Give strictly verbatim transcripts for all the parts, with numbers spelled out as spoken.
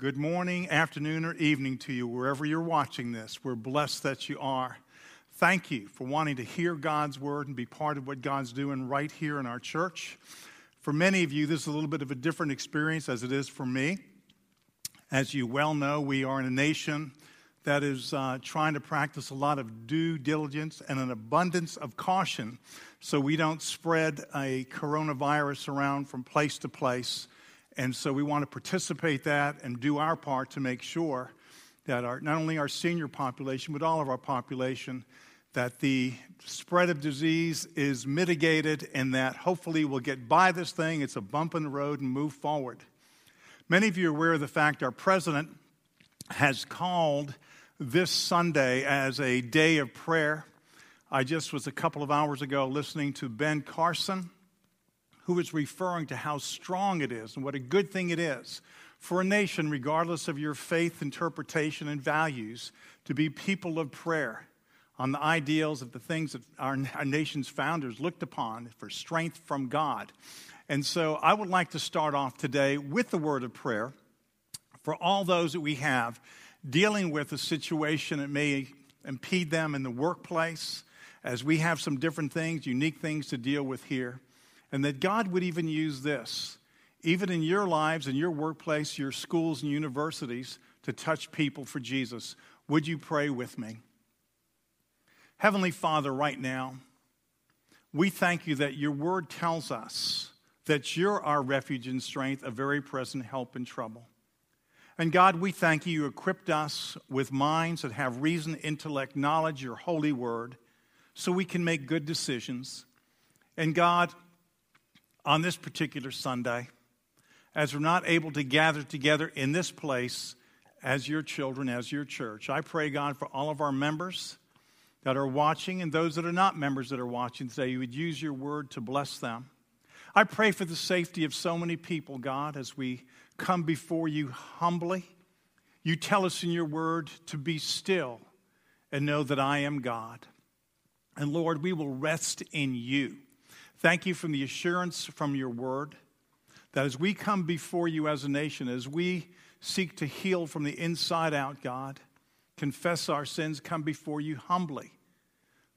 Good morning, afternoon, or evening to you, wherever you're watching this. We're blessed that you are. Thank you for wanting to hear God's word and be part of what God's doing right here in our church. For many of you, this is a little bit of a different experience as it is for me. As you well know, we are in a nation that is uh, trying to practice a lot of due diligence and an abundance of caution so we don't spread a coronavirus around from place to place. And so we want to participate that and do our part to make sure that our, not only our senior population, but all of our population, that the spread of disease is mitigated and that hopefully we'll get by this thing. It's a bump in the road and move forward. Many of you are aware of the fact our president has called this Sunday as a day of prayer. I just was a couple of hours ago listening to Ben Carson, who is referring to how strong it is and what a good thing it is for a nation, regardless of your faith, interpretation, and values, to be people of prayer on the ideals of the things that our, our nation's founders looked upon for strength from God. And so I would like to start off today with the word of prayer for all those that we have dealing with a situation that may impede them in the workplace, as we have some different things, unique things to deal with here. And that God would even use this, even in your lives, in your workplace, your schools and universities, to touch people for Jesus. Would you pray with me? Heavenly Father, right now, we thank you that your word tells us that you're our refuge and strength, a very present help in trouble. And God, we thank you, you equipped us with minds that have reason, intellect, knowledge, your holy word, so we can make good decisions. And God, on this particular Sunday, as we're not able to gather together in this place as your children, as your church, I pray, God, for all of our members that are watching and those that are not members that are watching today, you would use your word to bless them. I pray for the safety of so many people, God, as we come before you humbly. You tell us in your word to be still and know that I am God. And Lord, we will rest in you. Thank you for the assurance from your word that as we come before you as a nation, as we seek to heal from the inside out, God, confess our sins, come before you humbly,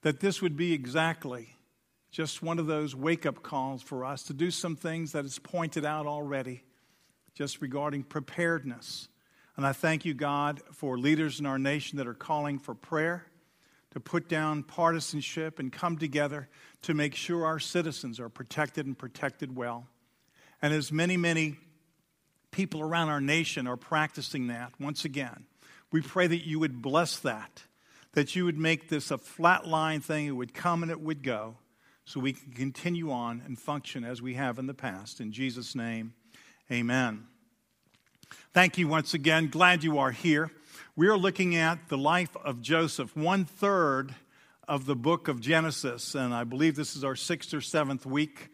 that this would be exactly just one of those wake-up calls for us to do some things that is pointed out already just regarding preparedness. And I thank you, God, for leaders in our nation that are calling for prayer, to put down partisanship and come together to make sure our citizens are protected and protected well. And as many, many people around our nation are practicing that, once again, we pray that you would bless that, that you would make this a flatline thing. It would come and it would go so we can continue on and function as we have in the past. In Jesus' name, amen. Thank you once again. Glad you are here. We are looking at the life of Joseph, one-third of the book of Genesis, and I believe this is our sixth or seventh week,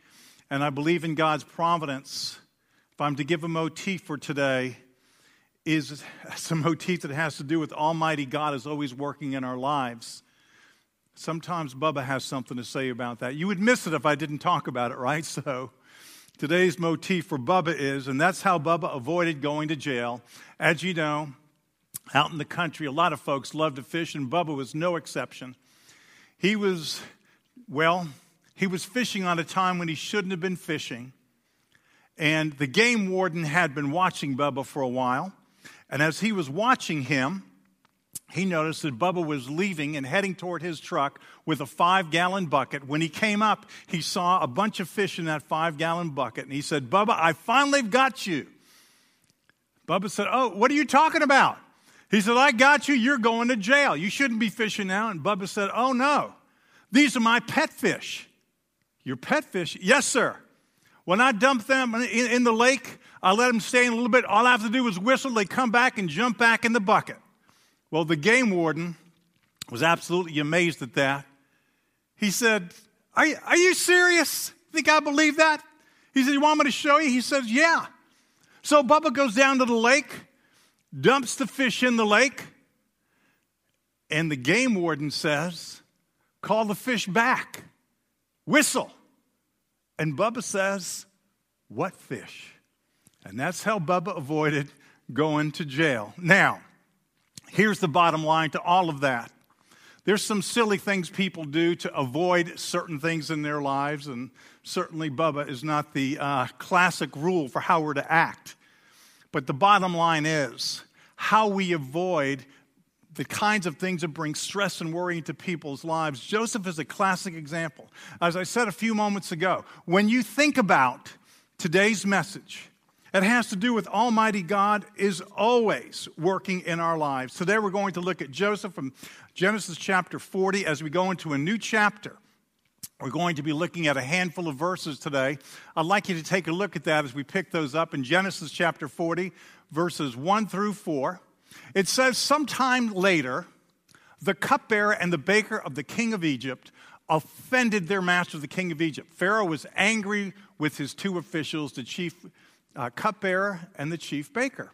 and I believe in God's providence. If I'm to give a motif for today, is a motif that has to do with Almighty God is always working in our lives. Sometimes Bubba has something to say about that. You would miss it if I didn't talk about it, right? So today's motif for Bubba is, and that's how Bubba avoided going to jail. As you know, out in the country, a lot of folks love to fish, and Bubba was no exception. He was, well, he was fishing on a time when he shouldn't have been fishing. And the game warden had been watching Bubba for a while. And as he was watching him, he noticed that Bubba was leaving and heading toward his truck with a five-gallon bucket. When he came up, he saw a bunch of fish in that five-gallon bucket. And he said, "Bubba, I finally got you." Bubba said, "Oh, what are you talking about?" He said, "I got you. You're going to jail. You shouldn't be fishing now." And Bubba said, "Oh, no. These are my pet fish." "Your pet fish?" "Yes, sir. When I dump them in the lake, I let them stay in a little bit. All I have to do is whistle. They come back and jump back in the bucket." Well, the game warden was absolutely amazed at that. He said, Are, are you serious? Think I believe that?" He said, "You want me to show you?" He says, "Yeah." So Bubba goes down to the lake, dumps the fish in the lake, and the game warden says, "Call the fish back. Whistle." And Bubba says, "What fish?" And that's how Bubba avoided going to jail. Now, here's the bottom line to all of that. There's some silly things people do to avoid certain things in their lives, and certainly Bubba is not the uh, classic rule for how we're to act. But the bottom line is how we avoid the kinds of things that bring stress and worry into people's lives. Joseph is a classic example. As I said a few moments ago, when you think about today's message, it has to do with Almighty God is always working in our lives. Today we're going to look at Joseph from Genesis chapter forty. As we go into a new chapter, we're going to be looking at a handful of verses today. I'd like you to take a look at that as we pick those up in Genesis chapter forty, verses one through four. It says, sometime later, the cupbearer and the baker of the king of Egypt offended their master, the king of Egypt. Pharaoh was angry with his two officials, the chief uh, cupbearer and the chief baker.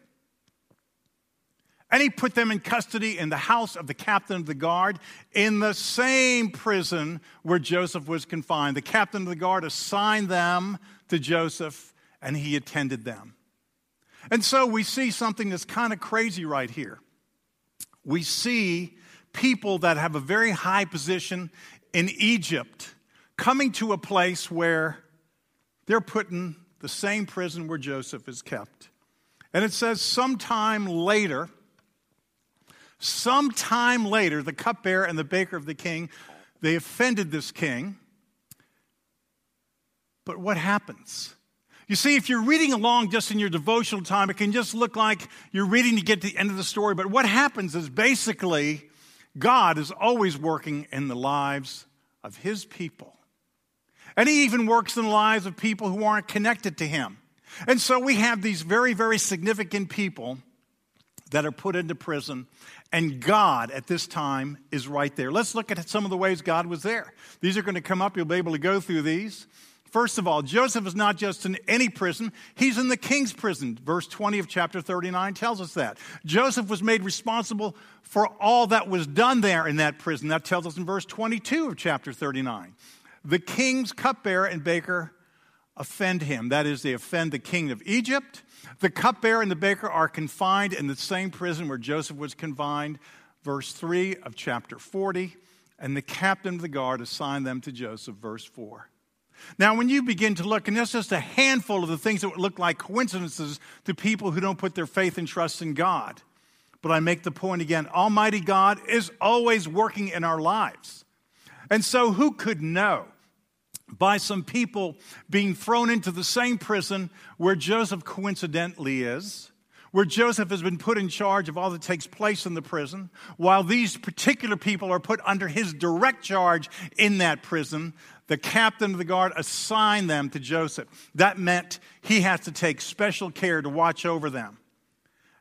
And he put them in custody in the house of the captain of the guard in the same prison where Joseph was confined. The captain of the guard assigned them to Joseph, and he attended them. And so we see something that's kind of crazy right here. We see people that have a very high position in Egypt coming to a place where they're put in the same prison where Joseph is kept. And it says, sometime later, sometime later, the cupbearer and the baker of the king, they offended this king. But what happens? You see, if you're reading along just in your devotional time, it can just look like you're reading to get to the end of the story. But what happens is basically God is always working in the lives of his people. And he even works in the lives of people who aren't connected to him. And so we have these very, very significant people that are put into prison, and God at this time is right there. Let's look at some of the ways God was there. These are going to come up. You'll be able to go through these. First of all, Joseph is not just in any prison. He's in the king's prison. Verse twenty of chapter thirty-nine tells us that. Joseph was made responsible for all that was done there in that prison. That tells us in verse twenty-two of chapter thirty-nine. The king's cupbearer and baker offend him. That is, they offend the king of Egypt. The cupbearer and the baker are confined in the same prison where Joseph was confined. Verse three of chapter forty. And the captain of the guard assigned them to Joseph. Verse four. Now, when you begin to look, and that's just a handful of the things that would look like coincidences to people who don't put their faith and trust in God. But I make the point again, Almighty God is always working in our lives. And so who could know by some people being thrown into the same prison where Joseph coincidentally is, where Joseph has been put in charge of all that takes place in the prison, while these particular people are put under his direct charge in that prison, the captain of the guard assigned them to Joseph. That meant he has to take special care to watch over them.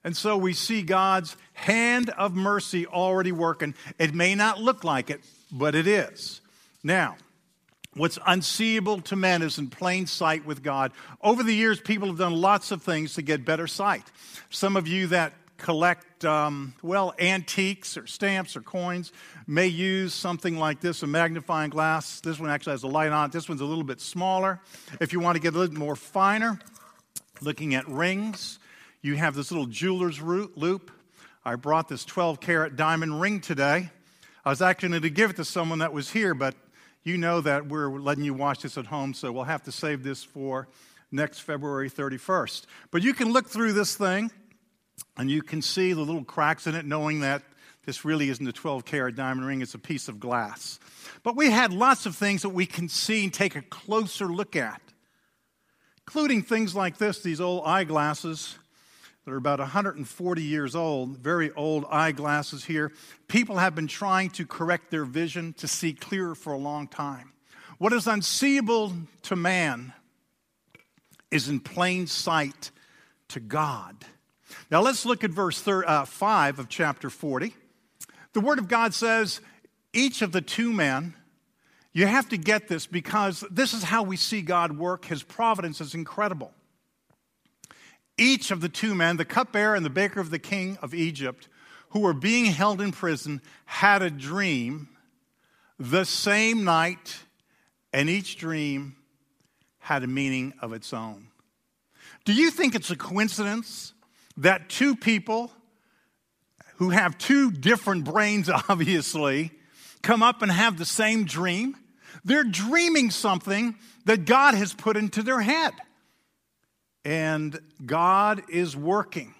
And so we see God's hand of mercy already working. It may not look like it, but it is. Now, what's unseeable to men is in plain sight with God. Over the years, people have done lots of things to get better sight. Some of you that collect, um, well, antiques or stamps or coins may use something like this, a magnifying glass. This one actually has a light on it. This one's a little bit smaller. If you want to get a little more finer, looking at rings, you have this little jeweler's loop. I brought this twelve-carat diamond ring today. I was actually going to give it to someone that was here, but you know that we're letting you watch this at home, so we'll have to save this for next February thirty-first. But you can look through this thing, and you can see the little cracks in it, knowing that this really isn't a twelve-carat diamond ring. It's a piece of glass. But we had lots of things that we can see and take a closer look at, including things like this, these old eyeglasses that are about one hundred forty years old, very old eyeglasses here. People have been trying to correct their vision to see clearer for a long time. What is unseeable to man is in plain sight to God. Now, let's look at verse five of chapter forty. The Word of God says, each of the two men, you have to get this because this is how we see God work. His providence is incredible. Each of the two men, the cupbearer and the baker of the king of Egypt, who were being held in prison, had a dream the same night, and each dream had a meaning of its own. Do you think it's a coincidence that two people who have two different brains, obviously, come up and have the same dream. They're dreaming something that God has put into their head. And God is working.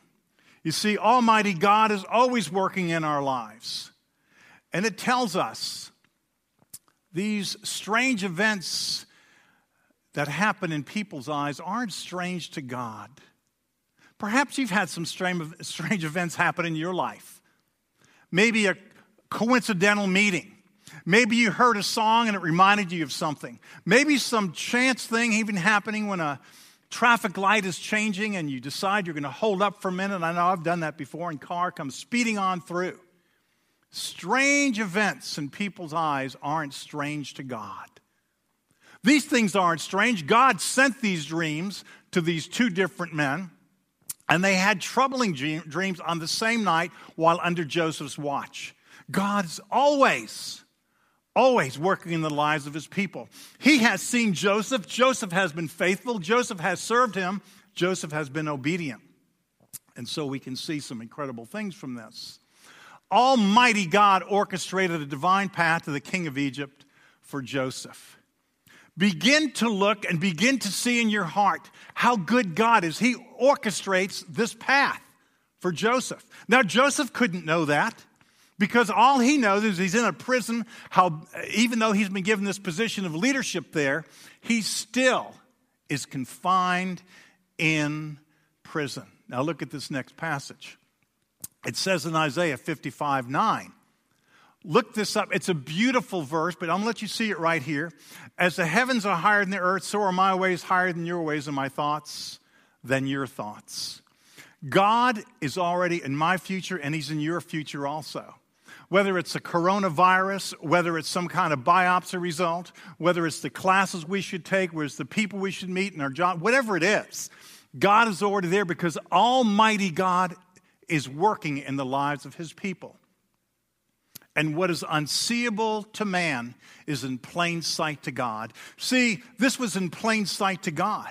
You see, Almighty God is always working in our lives. And it tells us these strange events that happen in people's eyes aren't strange to God. Perhaps you've had some strange events happen in your life. Maybe a coincidental meeting. Maybe you heard a song and it reminded you of something. Maybe some chance thing even happening when a traffic light is changing and you decide you're going to hold up for a minute. I know I've done that before, and car comes speeding on through. Strange events in people's eyes aren't strange to God. These things aren't strange. God sent these dreams to these two different men, and they had troubling dreams on the same night while under Joseph's watch. God's always... Always working in the lives of his people. He has seen Joseph. Joseph has been faithful. Joseph has served him. Joseph has been obedient. And so we can see some incredible things from this. Almighty God orchestrated a divine path to the king of Egypt for Joseph. Begin to look and begin to see in your heart how good God is. He orchestrates this path for Joseph. Now, Joseph couldn't know that, because all he knows is he's in a prison. How, even though he's been given this position of leadership there, he still is confined in prison. Now look at this next passage. It says in Isaiah fifty-five nine. Look this up. It's a beautiful verse, but I'm going to let you see it right here. As the heavens are higher than the earth, so are my ways higher than your ways, and my thoughts than your thoughts. God is already in my future, and he's in your future also. Whether it's a coronavirus, whether it's some kind of biopsy result, whether it's the classes we should take, whether it's the people we should meet in our job, whatever it is, God is already there because Almighty God is working in the lives of his people. And what is unseeable to man is in plain sight to God. See, this was in plain sight to God.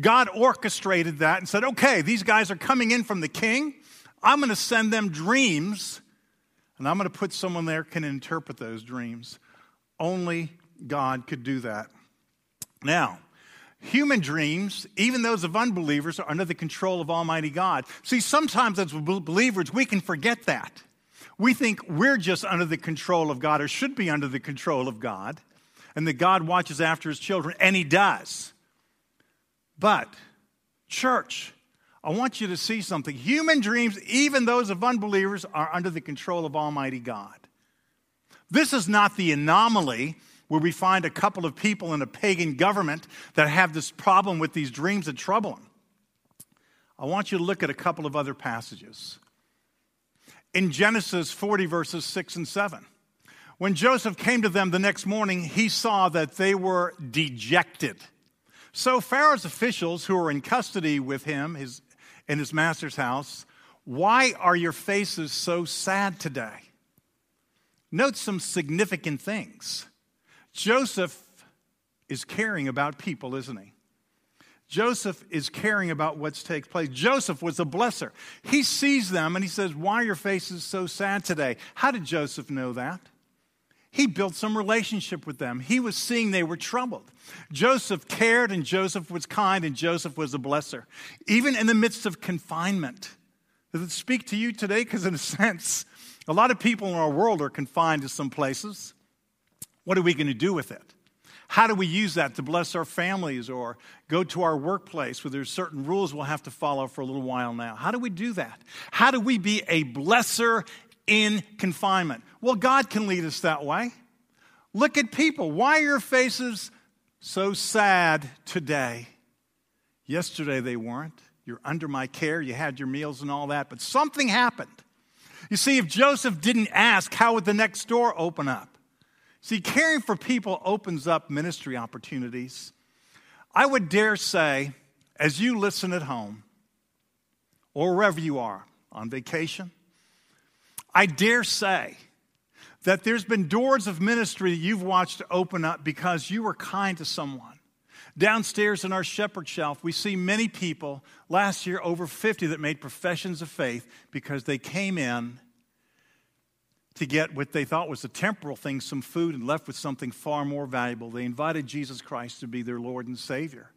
God orchestrated that and said, okay, these guys are coming in from the king. I'm going to send them dreams, and I'm going to put someone there who can interpret those dreams. Only God could do that. Now, human dreams, even those of unbelievers, are under the control of Almighty God. See, sometimes as believers, we can forget that. We think we're just under the control of God, or should be under the control of God, and that God watches after his children, and he does. But, church, I want you to see something. Human dreams, even those of unbelievers, are under the control of Almighty God. This is not the anomaly where we find a couple of people in a pagan government that have this problem with these dreams that trouble them. I want you to look at a couple of other passages. In Genesis forty, verses six and seven, when Joseph came to them the next morning, he saw that they were dejected. So Pharaoh's officials who were in custody with him his, in his master's house, why are your faces so sad today? Note some significant things. Joseph is caring about people, isn't he? Joseph is caring about what takes place. Joseph was a blesser. He sees them and he says, why are your faces so sad today? How did Joseph know that? He built some relationship with them. He was seeing they were troubled. Joseph cared, and Joseph was kind, and Joseph was a blesser. Even in the midst of confinement. Does it speak to you today? Because in a sense, a lot of people in our world are confined to some places. What are we going to do with it? How do we use that to bless our families or go to our workplace where there's certain rules we'll have to follow for a little while now? How do we do that? How do we be a blesser in confinement? Well, God can lead us that way. Look at people. Why are your faces so sad today? Yesterday they weren't. You're under my care. You had your meals and all that. But something happened. You see, if Joseph didn't ask, how would the next door open up? See, caring for people opens up ministry opportunities. I would dare say, as you listen at home or wherever you are on vacation, I dare say that there's been doors of ministry that you've watched open up because you were kind to someone. Downstairs in our shepherd shelf, we see many people, last year over fifty, that made professions of faith because they came in to get what they thought was a temporal thing, some food, and left with something far more valuable. They invited Jesus Christ to be their Lord and Savior.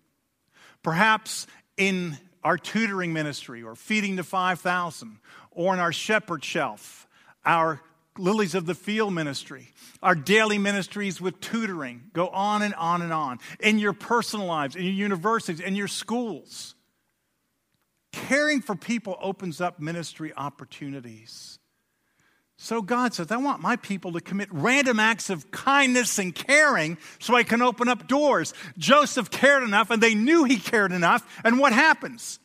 Perhaps in our tutoring ministry or feeding the five thousand, or in our shepherd shelf, our lilies of the field ministry, our daily ministries with tutoring, go on and on and on. In your personal lives, in your universities, in your schools, caring for people opens up ministry opportunities. So God says, I want my people to commit random acts of kindness and caring so I can open up doors. Joseph cared enough, and they knew he cared enough, and what happens?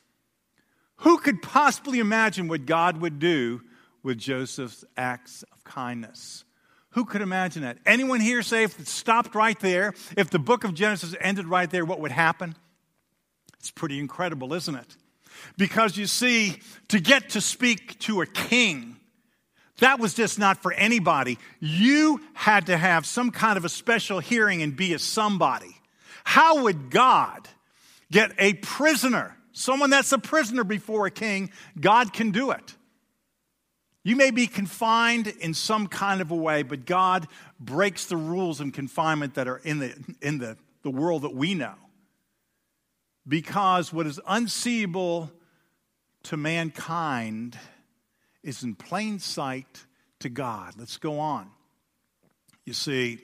Who could possibly imagine what God would do with Joseph's acts of kindness? Who could imagine that? Anyone here say if it stopped right there, if the book of Genesis ended right there, what would happen? It's pretty incredible, isn't it? Because you see, to get to speak to a king, that was just not for anybody. You had to have some kind of a special hearing and be a somebody. How would God get a prisoner, someone that's a prisoner before a king? God can do it. You may be confined in some kind of a way, but God breaks the rules of confinement that are in the, in the, the world that we know. Because what is unseeable to mankind is in plain sight to God. Let's go on. You see,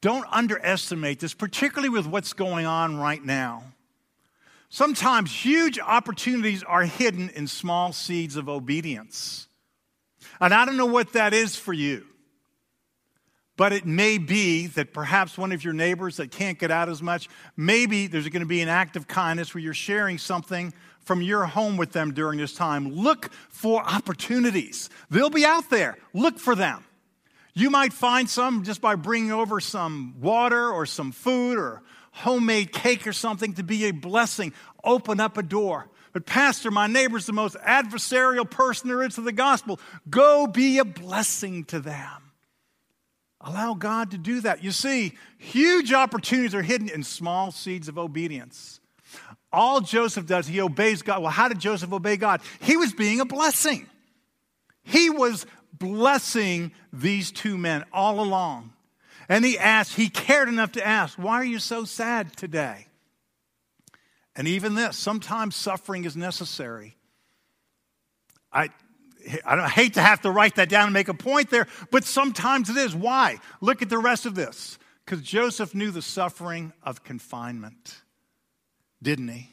don't underestimate this, particularly with what's going on right now. Sometimes huge opportunities are hidden in small seeds of obedience. And I don't know what that is for you, but it may be that perhaps one of your neighbors that can't get out as much, maybe there's going to be an act of kindness where you're sharing something from your home with them during this time. Look for opportunities. They'll be out there. Look for them. You might find some just by bringing over some water or some food or homemade cake or something to be a blessing. Open up a door. But pastor, my neighbor's the most adversarial person there is to the gospel. Go be a blessing to them. Allow God to do that. You see, huge opportunities are hidden in small seeds of obedience. All Joseph does, he obeys God. Well, how did Joseph obey God? He was being a blessing. He was blessing these two men all along. And he asked, he cared enough to ask, why are you so sad today? And even this, sometimes suffering is necessary. I, I, don't, I hate to have to write that down and make a point there, but sometimes it is. Why? Look at the rest of this. Because Joseph knew the suffering of confinement, didn't he?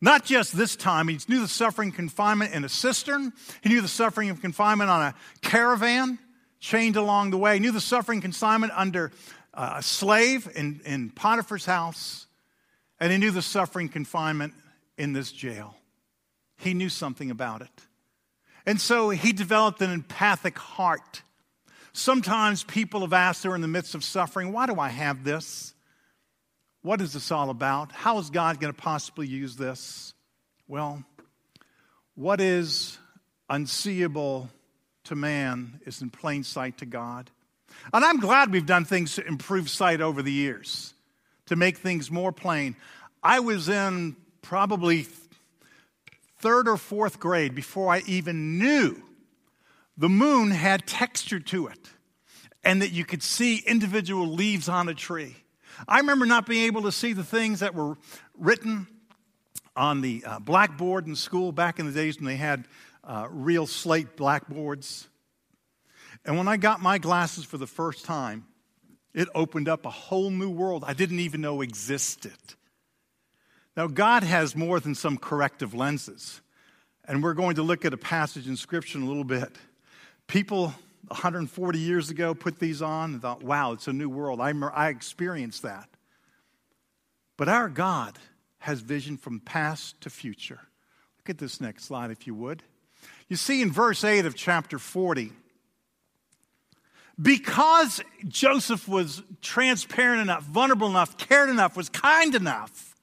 Not just this time. He knew the suffering of confinement in a cistern. He knew the suffering of confinement on a caravan, chained along the way. He knew the suffering consignment under uh, a slave in, in Potiphar's house. And he knew the suffering confinement in this jail. He knew something about it. And so he developed an empathic heart. Sometimes people have asked, they're in the midst of suffering, why do I have this? What is this all about? How is God going to possibly use this? Well, what is unseeable to man is in plain sight to God. And I'm glad we've done things to improve sight over the years, to make things more plain. I was in probably third or fourth grade before I even knew the moon had texture to it and that you could see individual leaves on a tree. I remember not being able to see the things that were written on the uh, blackboard in school back in the days when they had Uh, real slate blackboards. And when I got my glasses for the first time, it opened up a whole new world I didn't even know existed. Now, God has more than some corrective lenses. And we're going to look at a passage in Scripture in a little bit. People one hundred forty years ago put these on and thought, wow, it's a new world. I, I experienced that. But our God has vision from past to future. Look at this next slide, if you would. You see in verse eight of chapter forty, because Joseph was transparent enough, vulnerable enough, cared enough, was kind enough,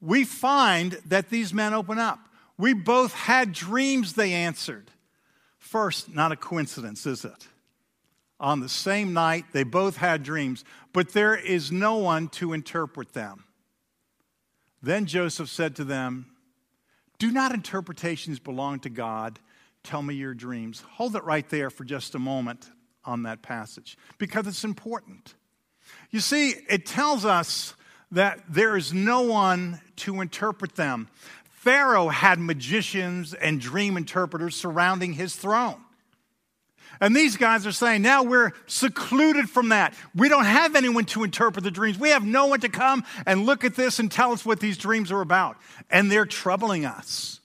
we find that these men open up. We both had dreams they answered. First, not a coincidence, is it? on the same night. They both had dreams, but there is no one to interpret them. Then Joseph said to them, do not interpretations belong to God? Tell me your dreams. Hold it right there for just a moment on that passage, because it's important. You see, it tells us that there is no one to interpret them. Pharaoh had magicians and dream interpreters surrounding his throne. And these guys are saying, now we're secluded from that. We don't have anyone to interpret the dreams. We have no one to come and look at this and tell us what these dreams are about. And they're troubling us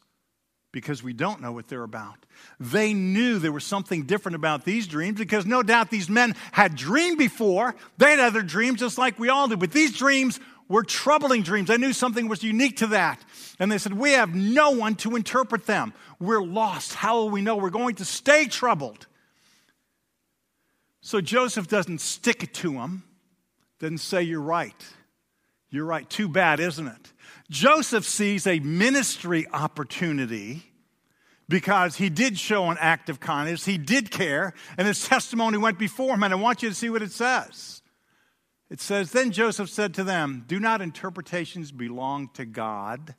because we don't know what they're about. They knew there was something different about these dreams because no doubt these men had dreamed before. They had other dreams just like we all do. But these dreams were troubling dreams. They knew something was unique to that. And they said, we have no one to interpret them. We're lost. How will we know? We're going to stay troubled. So Joseph doesn't stick it to him, doesn't say, you're right. You're right. Too bad, isn't it? Joseph sees a ministry opportunity because he did show an act of kindness. He did care, and his testimony went before him. And I want you to see what it says. It says, then Joseph said to them, do not interpretations belong to God?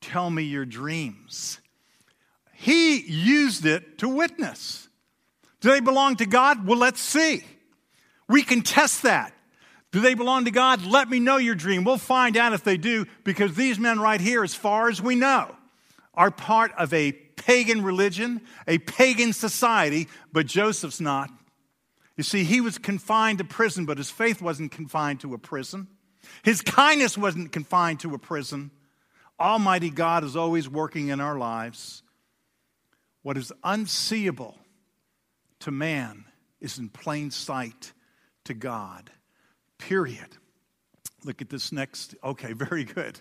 Tell me your dreams. He used it to witness. Do they belong to God? Well, let's see. We can test that. Do they belong to God? Let me know your dream. We'll find out if they do, because these men right here, as far as we know, are part of a pagan religion, a pagan society, but Joseph's not. You see, he was confined to prison, but his faith wasn't confined to a prison. His kindness wasn't confined to a prison. Almighty God is always working in our lives. What is unseeable to man is in plain sight to God, period. Look at this next. Okay, very good.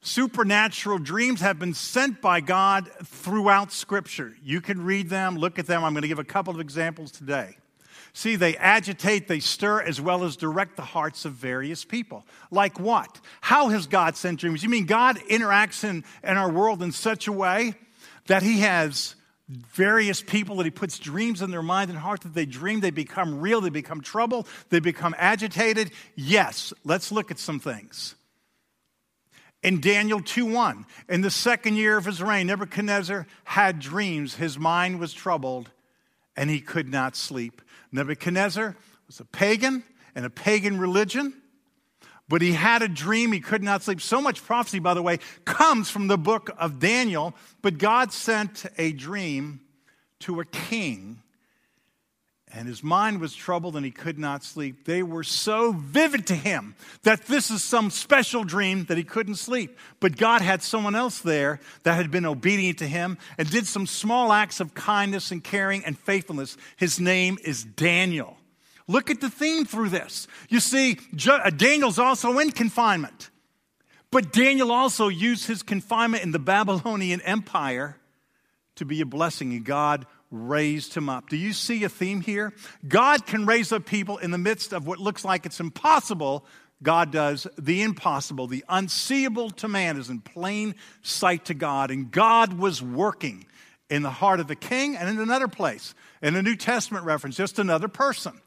Supernatural dreams have been sent by God throughout Scripture. You can read them, look at them. I'm going to give a couple of examples today. See, they agitate, they stir, as well as direct the hearts of various people. Like what? How has God sent dreams? You mean God interacts in, in our world in such a way that he has various people that he puts dreams in their mind and heart that they dream, they become real, they become trouble, they become agitated. Yes, let's look at some things. In Daniel two one, in the second year of his reign, Nebuchadnezzar had dreams. His mind was troubled and he could not sleep. Nebuchadnezzar was a pagan and a pagan religion, but he had a dream, he could not sleep. So much prophecy, by the way, comes from the book of Daniel. But God sent a dream to a king, and his mind was troubled and he could not sleep. They were so vivid to him that this is some special dream that he couldn't sleep. But God had someone else there that had been obedient to him and did some small acts of kindness and caring and faithfulness. His name is Daniel. Look at the theme through this. You see, Daniel's also in confinement. But Daniel also used his confinement in the Babylonian Empire to be a blessing, and God raised him up. Do you see a theme here? God can raise up people in the midst of what looks like it's impossible. God does the impossible. The unseeable to man is in plain sight to God, and God was working in the heart of the king and in another place, in a New Testament reference, just another person.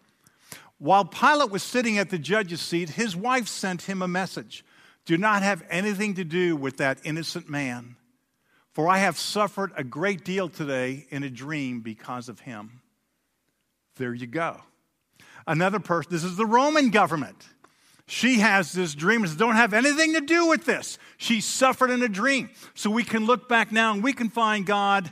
While Pilate was sitting at the judge's seat, his wife sent him a message. Do not have anything to do with that innocent man, for I have suffered a great deal today in a dream because of him. There you go. Another person, this is the Roman government. She has this dream and says, don't have anything to do with this. She suffered in a dream. So we can look back now and we can find God,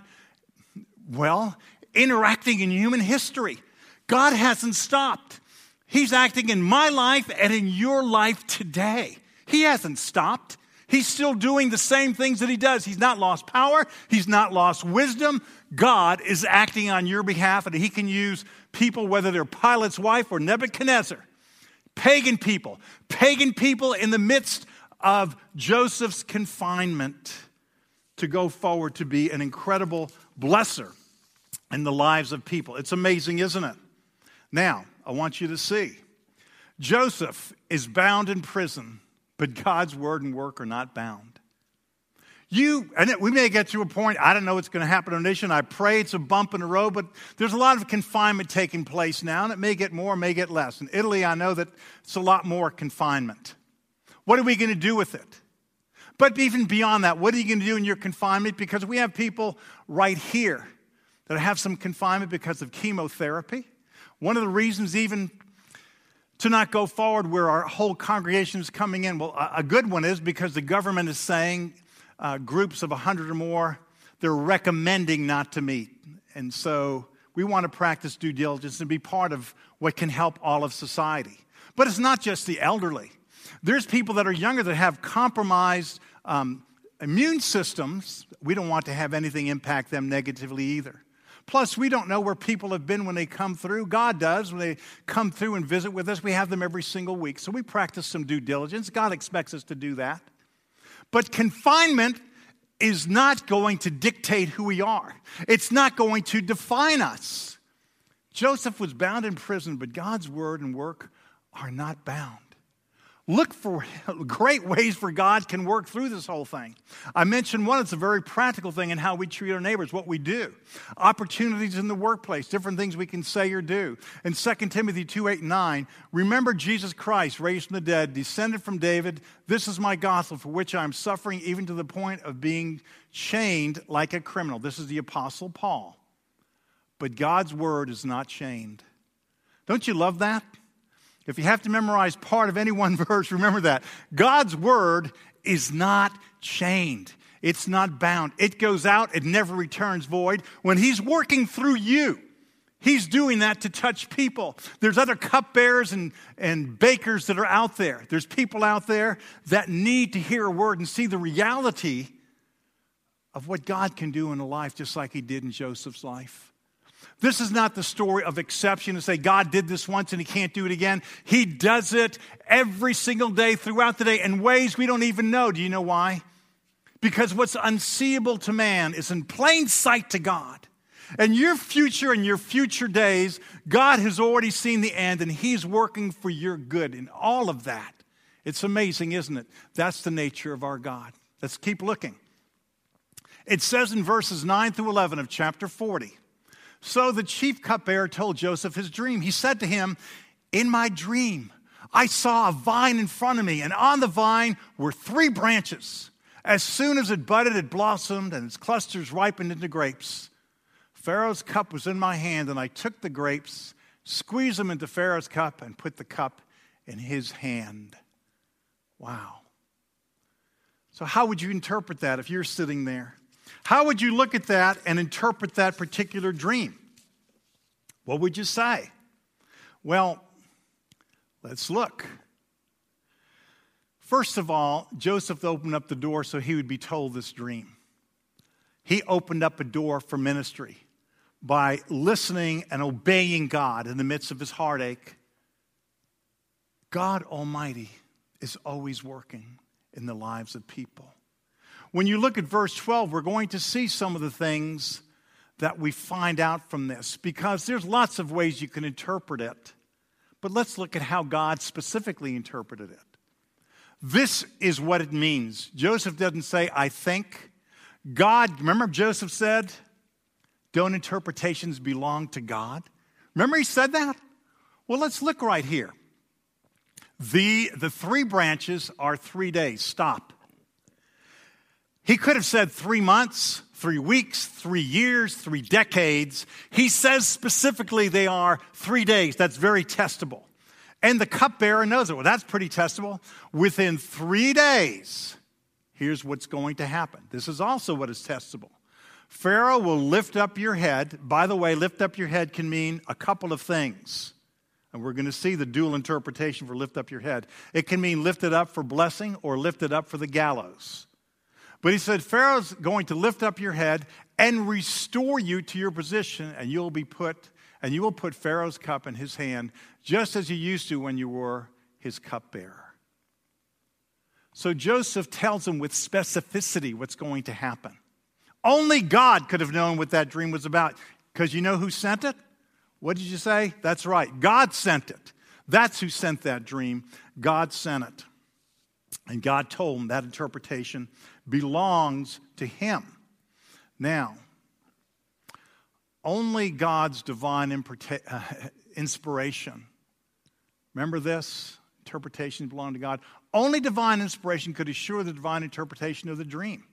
well, interacting in human history. God hasn't stopped. He's acting in my life and in your life today. He hasn't stopped. He's still doing the same things that he does. He's not lost power. He's not lost wisdom. God is acting on your behalf, and he can use people, whether they're Pilate's wife or Nebuchadnezzar. Pagan people. Pagan people in the midst of Joseph's confinement to go forward to be an incredible blesser in the lives of people. It's amazing, isn't it? Now, I want you to see. Joseph is bound in prison, but God's word and work are not bound. You, and we may get to a point, I don't know what's going to happen in our nation. I pray it's a bump in the road, but there's a lot of confinement taking place now, and it may get more, may get less. In Italy, I know that it's a lot more confinement. What are we going to do with it? But even beyond that, what are you going to do in your confinement? Because we have people right here that have some confinement because of chemotherapy. One of the reasons even to not go forward where our whole congregation is coming in, well, a good one is because the government is saying uh, groups of one hundred or more, they're recommending not to meet. And so we want to practice due diligence and be part of what can help all of society. But it's not just the elderly. There's people that are younger that have compromised um, immune systems. We don't want to have anything impact them negatively either. Plus, we don't know where people have been when they come through. God does. When they come through and visit with us, we have them every single week. So we practice some due diligence. God expects us to do that. But confinement is not going to dictate who we are. It's not going to define us. Joseph was bound in prison, but God's word and work are not bound. Look for great ways for God can work through this whole thing. I mentioned one, it's a very practical thing in how we treat our neighbors, what we do. Opportunities in the workplace, different things we can say or do. In Second Timothy two, eight, and nine, remember Jesus Christ, raised from the dead, descended from David. This is my gospel for which I am suffering even to the point of being chained like a criminal. This is the Apostle Paul. But God's word is not chained. Don't you love that? If you have to memorize part of any one verse, remember that. God's word is not chained. It's not bound. It goes out. It never returns void. When he's working through you, he's doing that to touch people. There's other cupbearers and, and bakers that are out there. There's people out there that need to hear a word and see the reality of what God can do in a life, just like he did in Joseph's life. This is not the story of exception to say God did this once and he can't do it again. He does it every single day throughout the day in ways we don't even know. Do you know why? Because what's unseeable to man is in plain sight to God. And your future and your future days, God has already seen the end and he's working for your good in all of that. It's amazing, isn't it? That's the nature of our God. Let's keep looking. It says in verses nine through eleven of chapter forty, so the chief cupbearer told Joseph his dream. He said to him, in my dream, I saw a vine in front of me, and on the vine were three branches. As soon as it budded, it blossomed, and its clusters ripened into grapes. Pharaoh's cup was in my hand, and I took the grapes, squeezed them into Pharaoh's cup, and put the cup in his hand. Wow. So how would you interpret that if you're sitting there? How would you look at that and interpret that particular dream? What would you say? Well, let's look. First of all, Joseph opened up the door so he would be told this dream. He opened up a door for ministry by listening and obeying God in the midst of his heartache. God Almighty is always working in the lives of people. When you look at verse twelve, we're going to see some of the things that we find out from this because there's lots of ways you can interpret it. But let's look at how God specifically interpreted it. This is what it means. Joseph doesn't say, I think. God, remember Joseph said, don't interpretations belong to God? Remember he said that? Well, let's look right here. The, the three branches are three days. Stop. He could have said three months, three weeks, three years, three decades. He says specifically they are three days. That's very testable. And the cupbearer knows it. Well, that's pretty testable. Within three days, here's what's going to happen. This is also what is testable. Pharaoh will lift up your head. By the way, lift up your head can mean a couple of things. And we're going to see the dual interpretation for lift up your head. It can mean lifted up for blessing or lifted up for the gallows. But he said, Pharaoh's going to lift up your head and restore you to your position, and you'll be put, and you will put Pharaoh's cup in his hand, just as you used to when you were his cupbearer. So Joseph tells him with specificity what's going to happen. Only God could have known what that dream was about, because you know who sent it? What did you say? That's right. God sent it. That's who sent that dream. God sent it. And God told him that interpretation belongs to him. Now, only God's divine impreta- uh, inspiration, remember this, interpretations belong to God. Only divine inspiration could assure the divine interpretation of the dream.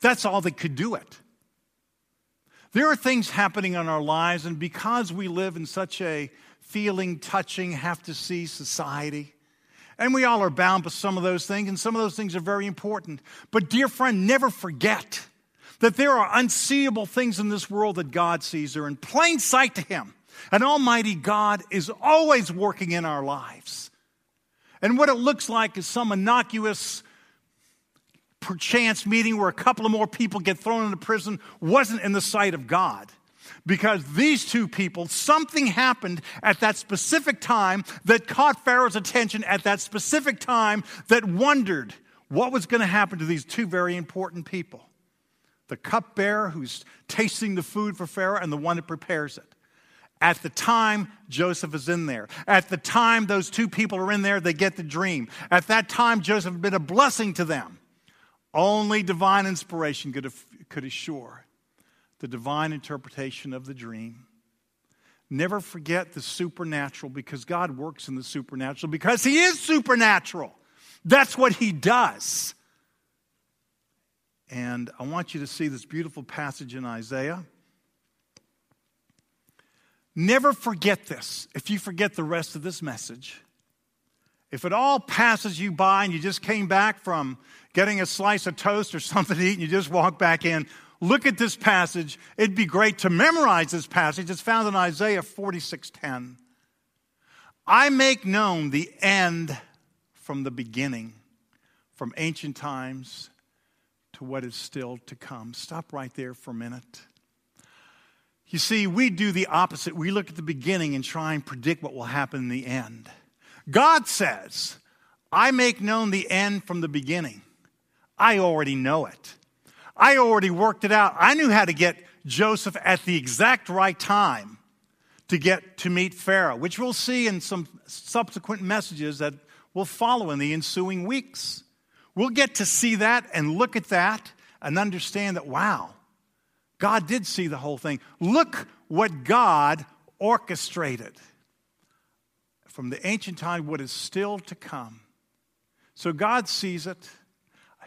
That's all that could do it. There are things happening in our lives, and because we live in such a feeling, touching, have-to-see society, and we all are bound by some of those things, and some of those things are very important. But dear friend, never forget that there are unseeable things in this world that God sees. They're in plain sight to him. And Almighty God is always working in our lives. And what it looks like is some innocuous, perchance meeting where a couple of more people get thrown into prison wasn't in the sight of God. Because these two people, something happened at that specific time that caught Pharaoh's attention at that specific time that wondered what was going to happen to these two very important people. The cupbearer who's tasting the food for Pharaoh and the one that prepares it. At the time, Joseph is in there. At the time those two people are in there, they get the dream. At that time, Joseph had been a blessing to them. Only divine inspiration could, could assure the divine interpretation of the dream. Never forget the supernatural, because God works in the supernatural because he is supernatural. That's what he does. And I want you to see this beautiful passage in Isaiah. Never forget this. If you forget the rest of this message, if it all passes you by and you just came back from getting a slice of toast or something to eat and you just walk back in, look at this passage. It'd be great to memorize this passage. It's found in Isaiah forty-six ten. I make known the end from the beginning, from ancient times to what is still to come. Stop right there for a minute. You see, we do the opposite. We look at the beginning and try and predict what will happen in the end. God says, I make known the end from the beginning. I already know it. I already worked it out. I knew how to get Joseph at the exact right time to get to meet Pharaoh, which we'll see in some subsequent messages that will follow in the ensuing weeks. We'll get to see that and look at that and understand that, wow, God did see the whole thing. Look what God orchestrated from the ancient time, what is still to come. So God sees it.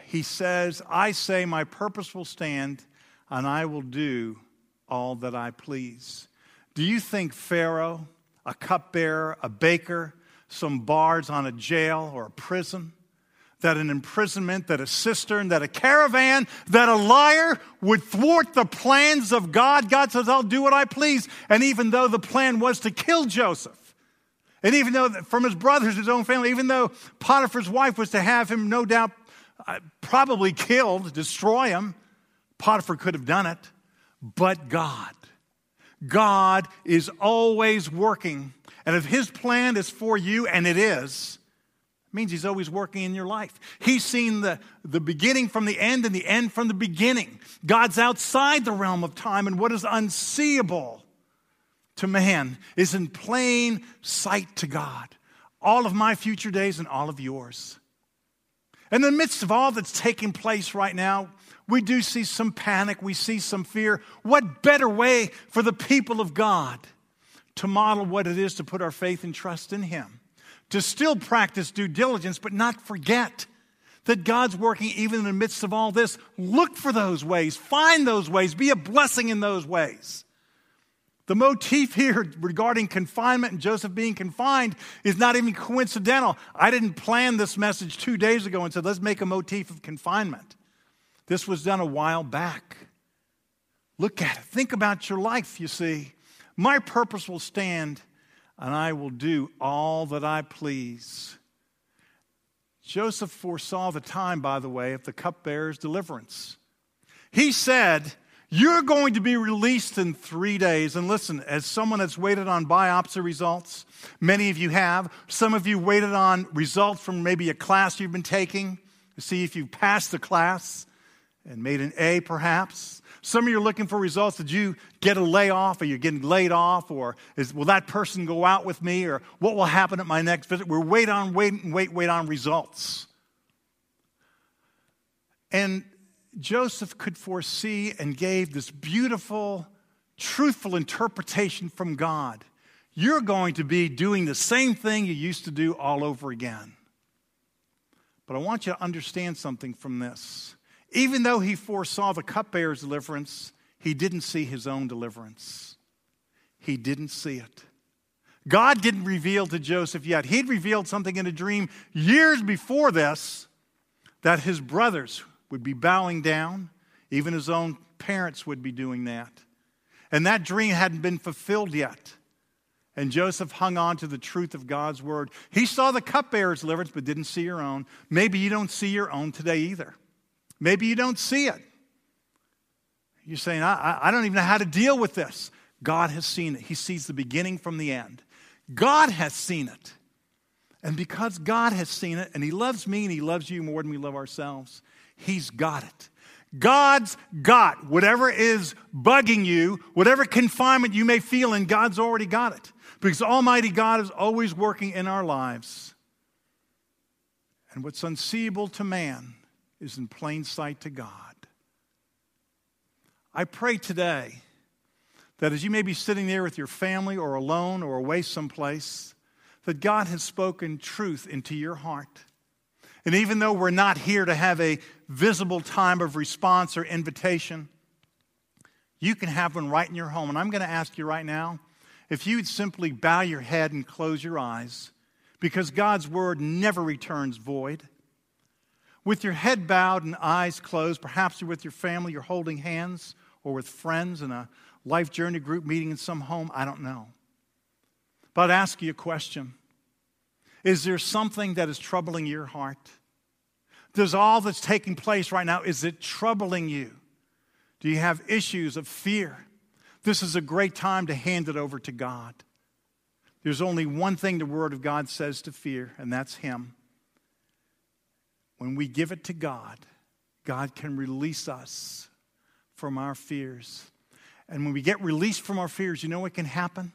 He says, I say my purpose will stand and I will do all that I please. Do you think Pharaoh, a cupbearer, a baker, some bars on a jail or a prison, that an imprisonment, that a cistern, that a caravan, that a liar would thwart the plans of God? God says, I'll do what I please. And even though the plan was to kill Joseph, and even though from his brothers, his own family, even though Potiphar's wife was to have him no doubt uh, probably killed, destroy him, Potiphar could have done it, but God. God is always working. And if his plan is for you, and it is, means he's always working in your life. He's seen the, the beginning from the end and the end from the beginning. God's outside the realm of time, and what is unseeable to man is in plain sight to God. All of my future days and all of yours. In the midst of all that's taking place right now, we do see some panic, we see some fear. What better way for the people of God to model what it is to put our faith and trust in him? To still practice due diligence, but not forget that God's working even in the midst of all this. Look for those ways. Find those ways. Be a blessing in those ways. The motif here regarding confinement and Joseph being confined is not even coincidental. I didn't plan this message two days ago and said, let's make a motif of confinement. This was done a while back. Look at it. Think about your life, you see. My purpose will stand and I will do all that I please. Joseph foresaw the time, by the way, of the cupbearer's deliverance. He said, you're going to be released in three days. And listen, as someone that's waited on biopsy results, many of you have. Some of you waited on results from maybe a class you've been taking to see if you've passed the class and made an A perhaps. Some of you are looking for results. Did you get a layoff, or you're getting laid off, or is, will that person go out with me, or what will happen at my next visit? We're wait on, wait, wait, wait on results. And Joseph could foresee and gave this beautiful, truthful interpretation from God. You're going to be doing the same thing you used to do all over again. But I want you to understand something from this. Even though he foresaw the cupbearer's deliverance, he didn't see his own deliverance. He didn't see it. God didn't reveal to Joseph yet. He'd revealed something in a dream years before this, that his brothers would be bowing down. Even his own parents would be doing that. And that dream hadn't been fulfilled yet. And Joseph hung on to the truth of God's word. He saw the cupbearer's deliverance, but didn't see your own. Maybe you don't see your own today either. Maybe you don't see it. You're saying, I, I don't even know how to deal with this. God has seen it. He sees the beginning from the end. God has seen it. And because God has seen it, and he loves me and he loves you more than we love ourselves, he's got it. God's got whatever is bugging you, whatever confinement you may feel in, God's already got it. Because Almighty God is always working in our lives. And what's unseeable to man is in plain sight to God. I pray today that as you may be sitting there with your family or alone or away someplace, that God has spoken truth into your heart. And even though we're not here to have a visible time of response or invitation, you can have one right in your home. And I'm going to ask you right now, if you'd simply bow your head and close your eyes, because God's word never returns void. With your head bowed and eyes closed, perhaps you're with your family, you're holding hands, or with friends in a life journey group meeting in some home, I don't know. But I'd ask you a question. Is there something that is troubling your heart? Does all that's taking place right now, is it troubling you? Do you have issues of fear? This is a great time to hand it over to God. There's only one thing the Word of God says to fear, and that's Him. When we give it to God, God can release us from our fears. And when we get released from our fears, you know what can happen?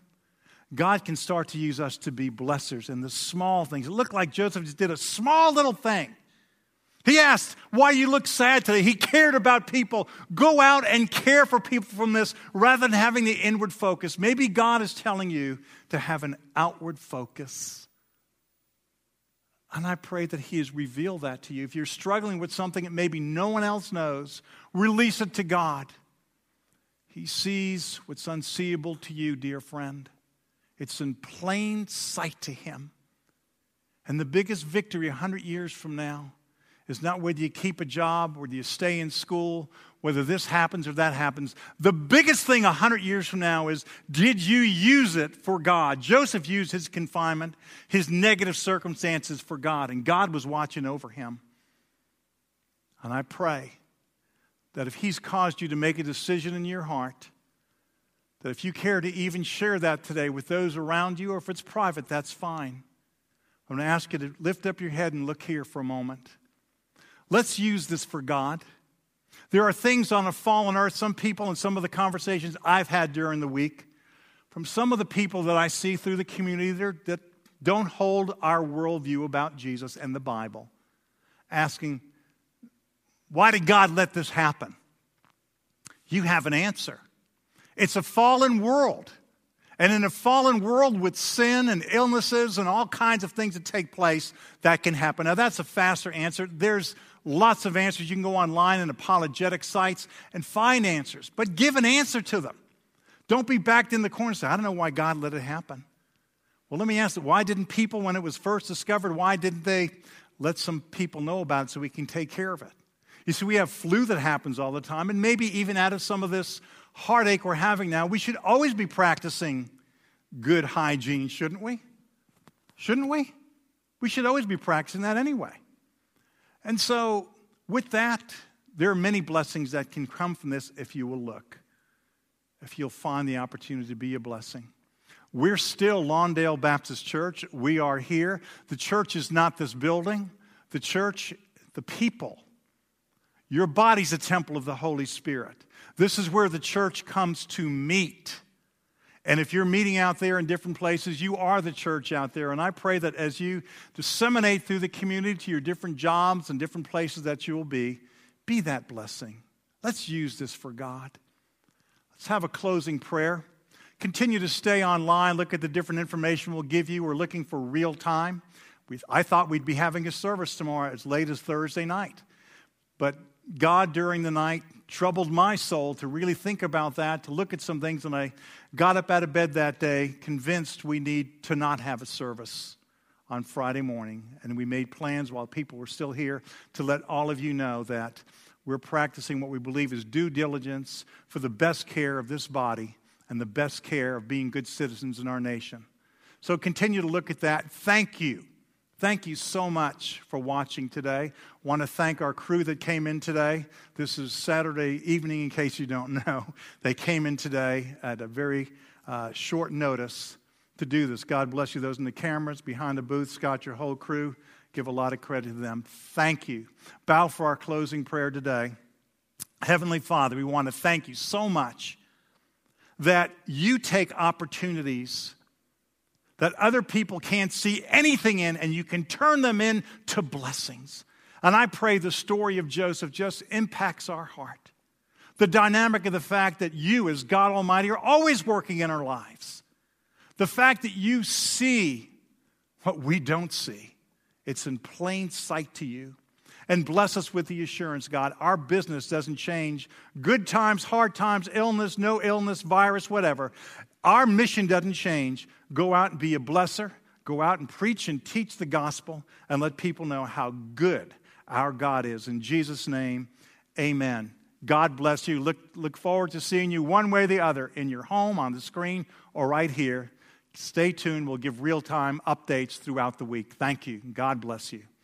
God can start to use us to be blessers in the small things. It looked like Joseph just did a small little thing. He asked, why you look sad today? He cared about people. Go out and care for people from this rather than having the inward focus. Maybe God is telling you to have an outward focus. And I pray that he has revealed that to you. If you're struggling with something that maybe no one else knows, release it to God. He sees what's unseeable to you, dear friend. It's in plain sight to him. And the biggest victory one hundred years from now is not whether you keep a job, whether you stay in school, whether this happens or that happens. The biggest thing one hundred years from now is, did you use it for God? Joseph used his confinement, his negative circumstances for God, and God was watching over him. And I pray that if he's caused you to make a decision in your heart, that if you care to even share that today with those around you, or if it's private, that's fine. I'm going to ask you to lift up your head and look here for a moment. Let's use this for God. There are things on a fallen earth, some people and some of the conversations I've had during the week, from some of the people that I see through the community that don't hold our worldview about Jesus and the Bible, asking, why did God let this happen? You have an answer. It's a fallen world. And in a fallen world with sin and illnesses and all kinds of things that take place, that can happen. Now, that's a faster answer. There's lots of answers. You can go online and apologetic sites and find answers. But give an answer to them. Don't be backed in the corner and say, I don't know why God let it happen. Well, let me ask you, why didn't people, when it was first discovered, why didn't they let some people know about it so we can take care of it? You see, we have flu that happens all the time, and maybe even out of some of this heartache we're having now, we should always be practicing good hygiene, shouldn't we? Shouldn't we? We should always be practicing that anyway. And so with that, there are many blessings that can come from this if you will look, if you'll find the opportunity to be a blessing. We're still Lawndale Baptist Church. We are here. The church is not this building. The church, the people. Your body's a temple of the Holy Spirit. This is where the church comes to meet. And if you're meeting out there in different places, you are the church out there. And I pray that as you disseminate through the community to your different jobs and different places that you will be, Be that blessing. Let's use this for God. Let's have a closing prayer. Continue to stay online. Look at the different information we'll give you. We're looking for real time. We've, I thought we'd be having a service tomorrow as late as Thursday night. But God, during the night, troubled my soul to really think about that, to look at some things. And I got up out of bed that day, convinced we need to not have a service on Friday morning. And we made plans while people were still here to let all of you know that we're practicing what we believe is due diligence for the best care of this body and the best care of being good citizens in our nation. So continue to look at that. Thank you. Thank you so much for watching today. Want to thank our crew that came in today. This is Saturday evening, in case you don't know. They came in today at a very uh, short notice to do this. God bless you, those in the cameras, behind the booth, Scott, your whole crew. Give a lot of credit to them. Thank you. Bow for our closing prayer today. Heavenly Father, we want to thank you so much that you take opportunities that other people can't see anything in, and you can turn them into blessings. And I pray the story of Joseph just impacts our heart. The dynamic of the fact that you, as God Almighty, are always working in our lives. The fact that you see what we don't see. It's in plain sight to you. And bless us with the assurance, God, our business doesn't change. Good times, hard times, illness, no illness, virus, whatever. Our mission doesn't change. Go out and be a blesser. Go out and preach and teach the gospel and let people know how good our God is. In Jesus' name, amen. God bless you. Look, look forward to seeing you one way or the other, in your home, on the screen, or right here. Stay tuned. We'll give real-time updates throughout the week. Thank you. God bless you.